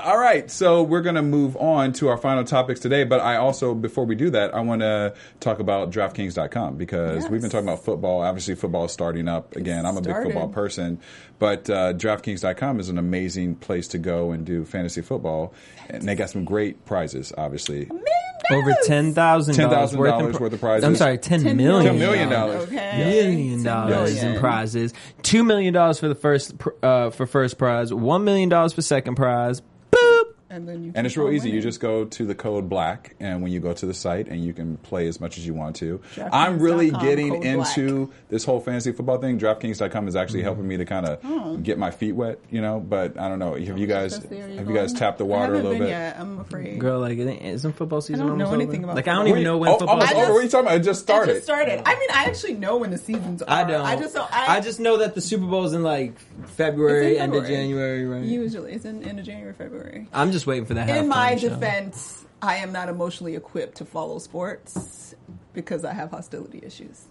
all right, so we're going to move on to our final topics today, but I also, before we do that, I want to talk about DraftKings dot com because yes. we've been talking about football. Obviously, football is starting up again. It's I'm a started. big football person, but uh, DraftKings dot com is an amazing place to go and do fantasy football, and they got some great prizes. Obviously, amazing. Over ten thousand dollars worth, worth of prizes. I'm sorry, ten, ten million. Ten million dollars. Okay. Million dollars yes. in prizes. Two million dollars for the first uh, for first prize. One million dollars for second prize. Boop. And then you. And it's real easy. Winning. You just go to the code black, and when you go to the site, and you can play as much as you want to. I'm really getting into black. This whole fantasy football thing. DraftKings dot com is actually mm-hmm. helping me to kind of oh. get my feet wet, you know. But I don't know. Have you guys? Have you guys tapped the water a little bit? Yet, I'm afraid. Girl, like isn't football season? I don't know over? Anything about. Like football. I don't even Wait, know when oh, football. Just, what are you talking about? It just started. It just started. I mean, I actually know when the seasons are. I don't. I just. I, I just know that the Super Bowl's in like February, in February. end of January, right? Usually, it's in end of January, February. I'm just. Just waiting for that. In my defense, show. I am not emotionally equipped to follow sports because I have hostility issues.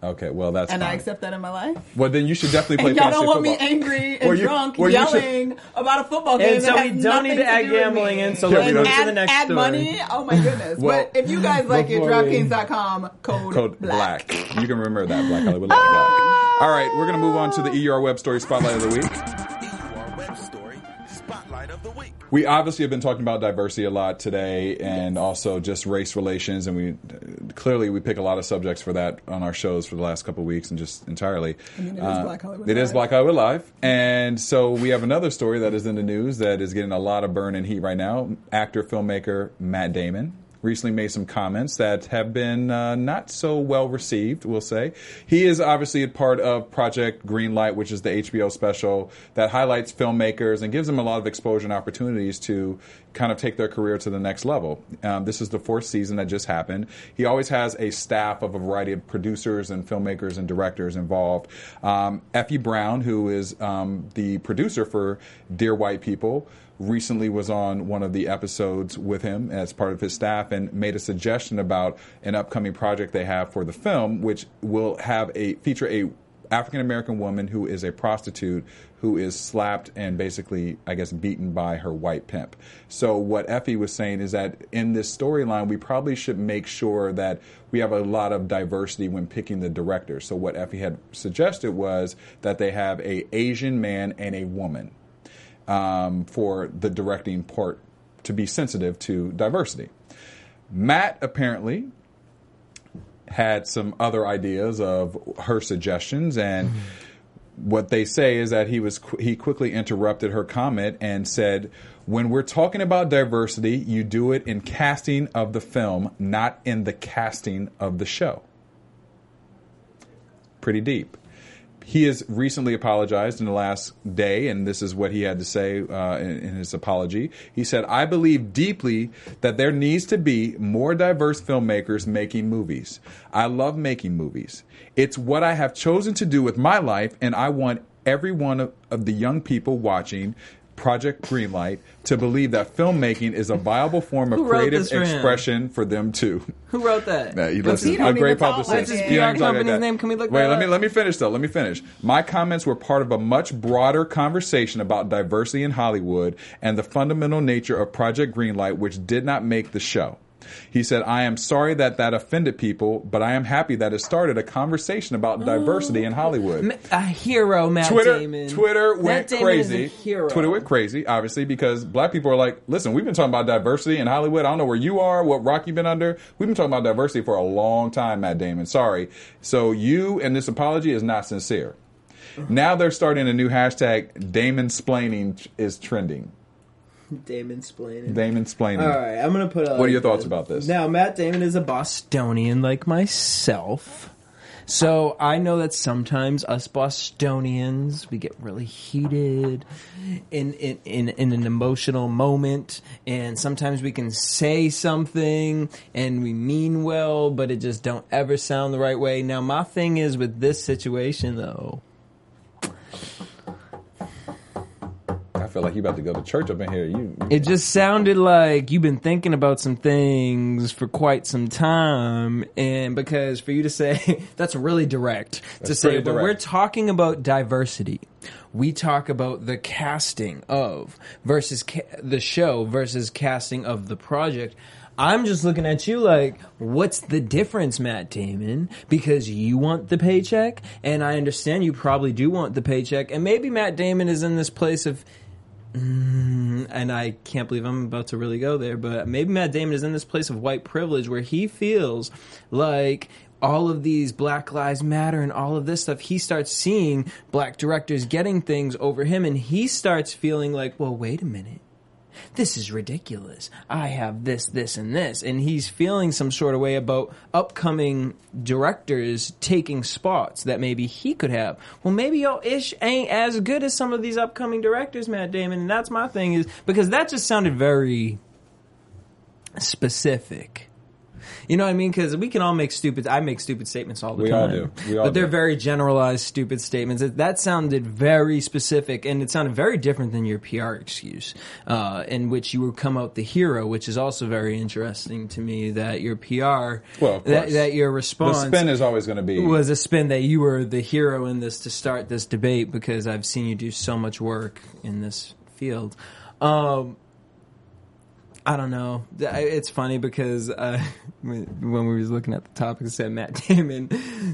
Okay, well that's and fine. I accept that in my life. Well, then you should definitely play. And y'all don't want football. Me angry and you, drunk yelling should... about a football game. And so that we don't need to add gambling in. So let's move to the next add story. Money. Oh my goodness! Well, but if you guys like it, DraftKings dot com code, code black. black. You can remember that Black Hollywood Live. Ah! All right, we're gonna move on to the E U R Web Story Spotlight of the Week. We obviously have been talking about diversity a lot today and yes. also just race relations. And we clearly we pick a lot of subjects for that on our shows for the last couple of weeks and just entirely. I mean, it uh, is Black Hollywood Live. It is Black Hollywood Live. And so we have another story that is in the news that is getting a lot of burn and heat right now. Actor, filmmaker Matt Damon recently made some comments that have been uh, not so well received, we'll say. He is obviously a part of Project Greenlight, which is the H B O special that highlights filmmakers and gives them a lot of exposure and opportunities to kind of take their career to the next level. Um, this is the fourth season that just happened. He always has a staff of a variety of producers and filmmakers and directors involved. Um, Effie Brown, who is um, the producer for Dear White People, recently was on one of the episodes with him as part of his staff and made a suggestion about an upcoming project they have for the film, which will have a feature a African-American woman who is a prostitute who is slapped and basically, I guess, beaten by her white pimp. So what Effie was saying is that in this storyline, we probably should make sure that we have a lot of diversity when picking the director. So what Effie had suggested was that they have a Asian man and a woman um, for the directing part to be sensitive to diversity. Matt apparently had some other ideas of her suggestions, and mm-hmm. what they say is that he was qu- he quickly interrupted her comment and said, when we're talking about diversity, you do it in casting of the film, not in the casting of the show. Pretty deep. He has recently apologized in the last day, and this is what he had to say uh, in, in his apology. He said, I believe deeply that there needs to be more diverse filmmakers making movies. I love making movies. It's what I have chosen to do with my life, and I want every one of, of the young people watching Project Greenlight to believe that filmmaking is a viable form of creative expression for them, too. Who wrote that? Nah, you listen, Peter, a great publicist. What's his P R company's name? Can we look Wait, that let up? me let me finish though. Let me finish. My comments were part of a much broader conversation about diversity in Hollywood and the fundamental nature of Project Greenlight, which did not make the show. He said, I am sorry that that offended people, but I am happy that it started a conversation about diversity in Hollywood. A hero, Matt Twitter, Damon. Twitter went Damon crazy. Hero. Twitter went crazy, obviously, because black people are like, listen, we've been talking about diversity in Hollywood. I don't know where you are, what rock you've been under. We've been talking about diversity for a long time, Matt Damon. Sorry. So you and this apology is not sincere. Now they're starting a new hashtag, Damonsplaining is trending. Damon Splaining. Damon Splaining. All right, I'm going to put up. What are your thoughts about this? Now, Matt Damon is a Bostonian like myself. So I know that sometimes us Bostonians, we get really heated in, in, in, in an emotional moment. And sometimes we can say something and we mean well, but it just don't ever sound the right way. Now, my thing is with this situation, though. I feel like you about to go to church up in here. You, you it just sounded like you've been thinking about some things for quite some time, and because for you to say that's really direct that's to say direct. When we're talking about diversity, we talk about the casting of versus ca- the show versus casting of the project. I'm just looking at you like, what's the difference, Matt Damon? Because you want the paycheck, and I understand you probably do want the paycheck, and maybe Matt Damon is in this place of. Mm, and I can't believe I'm about to really go there, but maybe Matt Damon is in this place of white privilege where he feels like all of these Black Lives Matter and all of this stuff, he starts seeing black directors getting things over him, and he starts feeling like, well, wait a minute. this is ridiculous. I have this, this, and this. And he's feeling some sort of way about upcoming directors taking spots that maybe he could have. Well, maybe your ish ain't as good as some of these upcoming directors, Matt Damon. And that's my thing, is because that just sounded very specific. You know what I mean? Because we can all make stupid... I make stupid statements all the we time. We all do. We all but they're do. very generalized, stupid statements. That sounded very specific, and it sounded very different than your P R excuse, uh, in which you would come out the hero, which is also very interesting to me, that your P R... Well, of course. That, that your response... The spin is always going to be... was a spin that you were the hero in this to start this debate, because I've seen you do so much work in this field. Um... I don't know. It's funny because uh, when we was looking at the topic, it said Matt Damon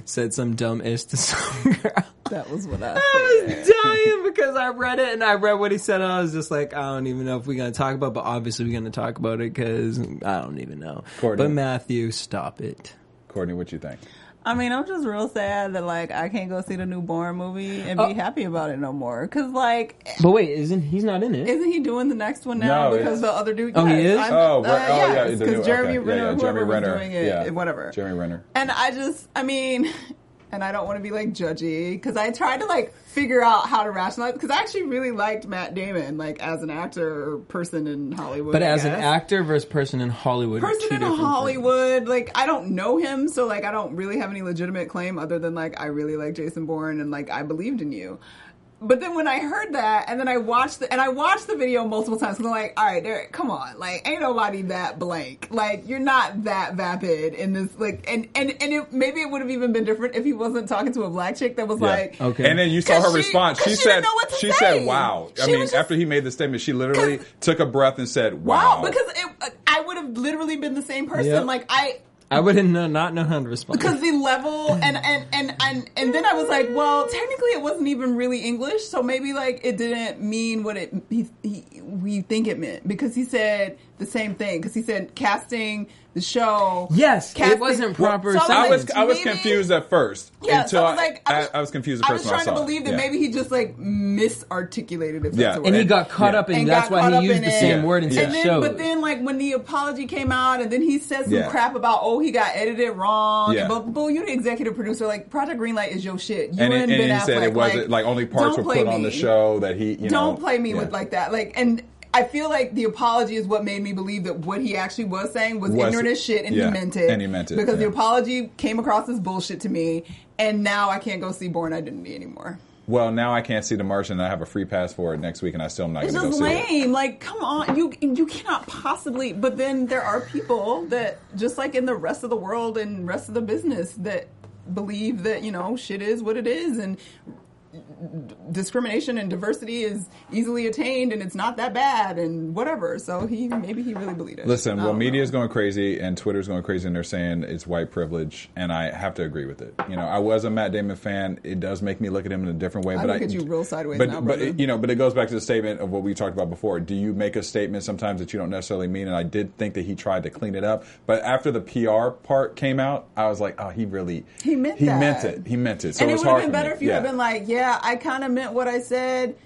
said some dumb ish to some girl. That was what I I said. was dying because I read it, and I read what he said, and I was just like, I don't even know if we're going to talk about it, but obviously we're going to talk about it because I don't even know. Courtney. But Matthew, stop it. Courtney, what you think? I mean, I'm just real sad that, like, I can't go see the new Bourne movie and be oh. happy about it no more. Because, like... But wait, isn't he's not in it? Isn't he doing the next one now? No, because the other dude... Oh, yes, he is? I'm, oh, uh, oh, yeah. Because yeah, Jeremy okay. Renner, yeah, yeah. Jeremy Renner. doing it, yeah. whatever. Jeremy Renner. And I just, I mean... And I don't want to be, like, judgy. Because I tried to, like, figure out how to rationalize. Because I actually really liked Matt Damon, like, as an actor or person in Hollywood. But I as guess. an actor versus person in Hollywood. Person in Hollywood. Things. Like, I don't know him. So, like, I don't really have any legitimate claim other than, like, I really like Jason Bourne and, like, I believed in you. But then when I heard that, and then I watched the, and I watched the video multiple times, and I'm like, all right, Derek, come on. Like, ain't nobody that blank. Like, you're not that vapid in this, like, and, and, and it, maybe it would have even been different if he wasn't talking to a black chick that was yeah. like. Okay. And then you saw her she, response. She, she said, she say. said, wow. I she mean, just, after he made the statement, she literally took a breath and said, wow. Wow, because it, I would have literally been the same person. Yep. Like, I. I wouldn't know, not know how to respond. Because the level, and, and, and, and, and then I was like, well, technically it wasn't even really English, so maybe, like, it didn't mean what it he, he, we think it meant. Because he said the same thing. Because he said casting the show. Yes, casting, it wasn't proper. So I was, like, I was maybe, confused at first. Yeah, until so I was like, I was, I, I was confused at first. I was trying I to believe that yeah. maybe he just, like, misarticulated it. Yeah. And he got caught yeah. up in, and that's why he used the it. same yeah. word in yeah. the show. But then, like, when the apology came out, and then he said some yeah. crap about, oh, he got edited wrong. Yeah. But, boo, you're the executive producer. Like, Project Greenlight is your shit. You and, and, and Ben he Affleck, said it wasn't, like, like only parts were put on the show that he, you know. Don't play me with like that. Like, and... I feel like the apology is what made me believe that what he actually was saying was, was ignorant as shit, and yeah, he meant it. And he meant it. Because yeah. the apology came across as bullshit to me, and now I can't go see Bourne Identity anymore. Well, now I can't see The Martian, and I have a free pass for it next week, and I still am not going to go see it. It's just lame. Like, come on. You you cannot possibly... But then there are people that, just like in the rest of the world and rest of the business, that believe that, you know, shit is what it is, and... discrimination and diversity is easily attained, and it's not that bad, and whatever. So he maybe he really believed it. Listen, well, media is going crazy, and Twitter's going crazy, and they're saying it's white privilege, and I have to agree with it. You know, I was a Matt Damon fan. It does make me look at him in a different way. I but look I, at you real sideways but, now, but it, you know, but it goes back to the statement of what we talked about before. Do you make a statement sometimes that you don't necessarily mean? And I did think that he tried to clean it up, but after the P R part came out, I was like, oh, he really he meant he that. meant it. He meant it. So and it, it would have been better if you yeah. had been like, yeah. Yeah, I kind of meant what I said,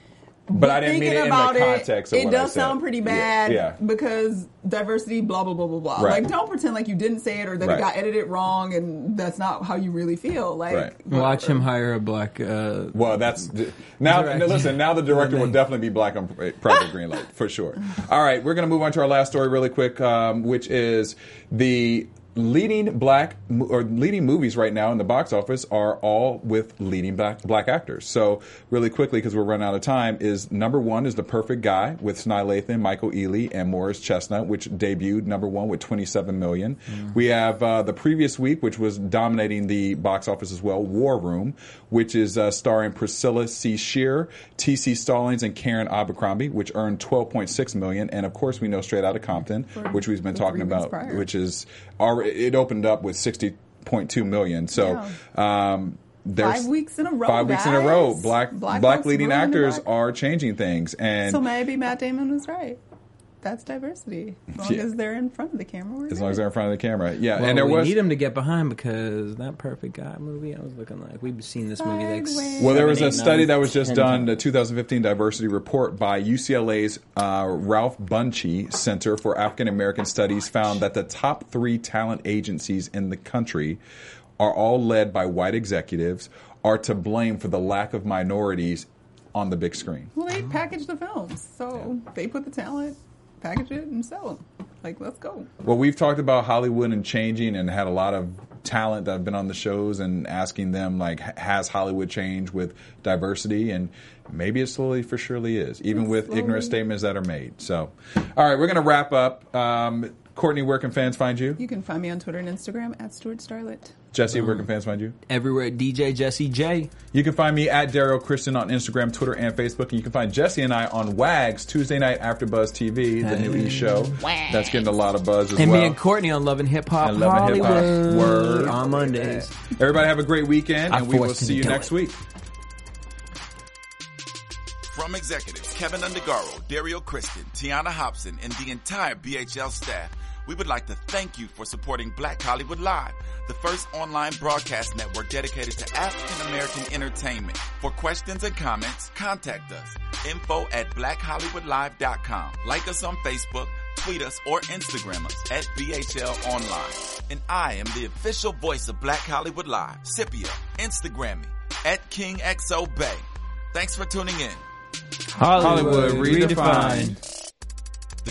but, but I didn't mean it in the context of what I said. It does sound pretty bad yeah. Yeah. because diversity, blah, blah, blah, blah, blah. Right. Like, don't pretend like you didn't say it or that right. it got edited wrong and that's not how you really feel. Like, right. Watch him hire a black uh, Well, that's... Now, now, listen, now the director will definitely be black on Project Greenlight, for sure. All right, we're going to move on to our last story really quick, um, which is the... Leading black or leading movies right now in the box office are all with leading black black actors. So really quickly, because we're running out of time, is number one is The Perfect Guy with Sny Lathan, Michael Ealy, and Morris Chestnut, which debuted number one with twenty-seven million. Mm. We have uh, the previous week, which was dominating the box office as well, War Room, which is uh, starring Priscilla C. Shearer, T C. Stallings, and Karen Abercrombie, which earned twelve point six million. And of course, we know Straight Outta Compton, or, which we've been talking about, prior. which is already. It opened up with sixty point two million. So, yeah. um, there's five weeks in a row. Five guys. weeks in a row. Black black, black leading actors are changing things, and so maybe Matt Damon was right. that's diversity. As long yeah. as they're in front of the camera. We're as good. long as they're in front of the camera. Yeah. Well, and there we was... need them to get behind because that Perfect Guy movie, I was looking like, we've seen this movie like seven, Well, there was eight, a nine, study that was just ten, done, the twenty fifteen diversity report by U C L A's uh, Ralph Bunche Center for African American Studies found that the top three talent agencies in the country are all led by white executives, are to blame for the lack of minorities on the big screen. Well, they package the films. So yeah. they put the talent, package it, and sell them. Like, let's go. Well, we've talked about Hollywood and changing and had a lot of talent that have been on the shows and asking them, like, has Hollywood changed with diversity? And maybe it slowly for surely is, even it's with slowly. ignorant statements that are made. So, all right, we're going to wrap up. Um, Courtney, where can fans find you? You can find me on Twitter and Instagram at Stuart Starlet. Jesse, where can fans find you? Everywhere, D J Jesse J. You can find me at Daryl Christian on Instagram, Twitter, and Facebook. And you can find Jesse and I on WAGS, Tuesday night after Buzz T V, the new E! Show. Wags. That's getting a lot of buzz as and well. And me and Courtney on Love and Hip Hop and Love Hollywood. And Hip Hop Word. On Mondays. Everybody have a great weekend, I and we will see you next it. week. From executives Kevin Undergaro, Dario Christian, Tiana Hobson, and the entire B H L staff, we would like to thank you for supporting Black Hollywood Live, the first online broadcast network dedicated to African American entertainment. For questions and comments, contact us. Info at black hollywood live dot com. Like us on Facebook, tweet us, or Instagram us at B H L Online. And I am the official voice of Black Hollywood Live. Scipio, Instagram me at King X O Bay. Thanks for tuning in. Hollywood, Hollywood redefined. redefined. The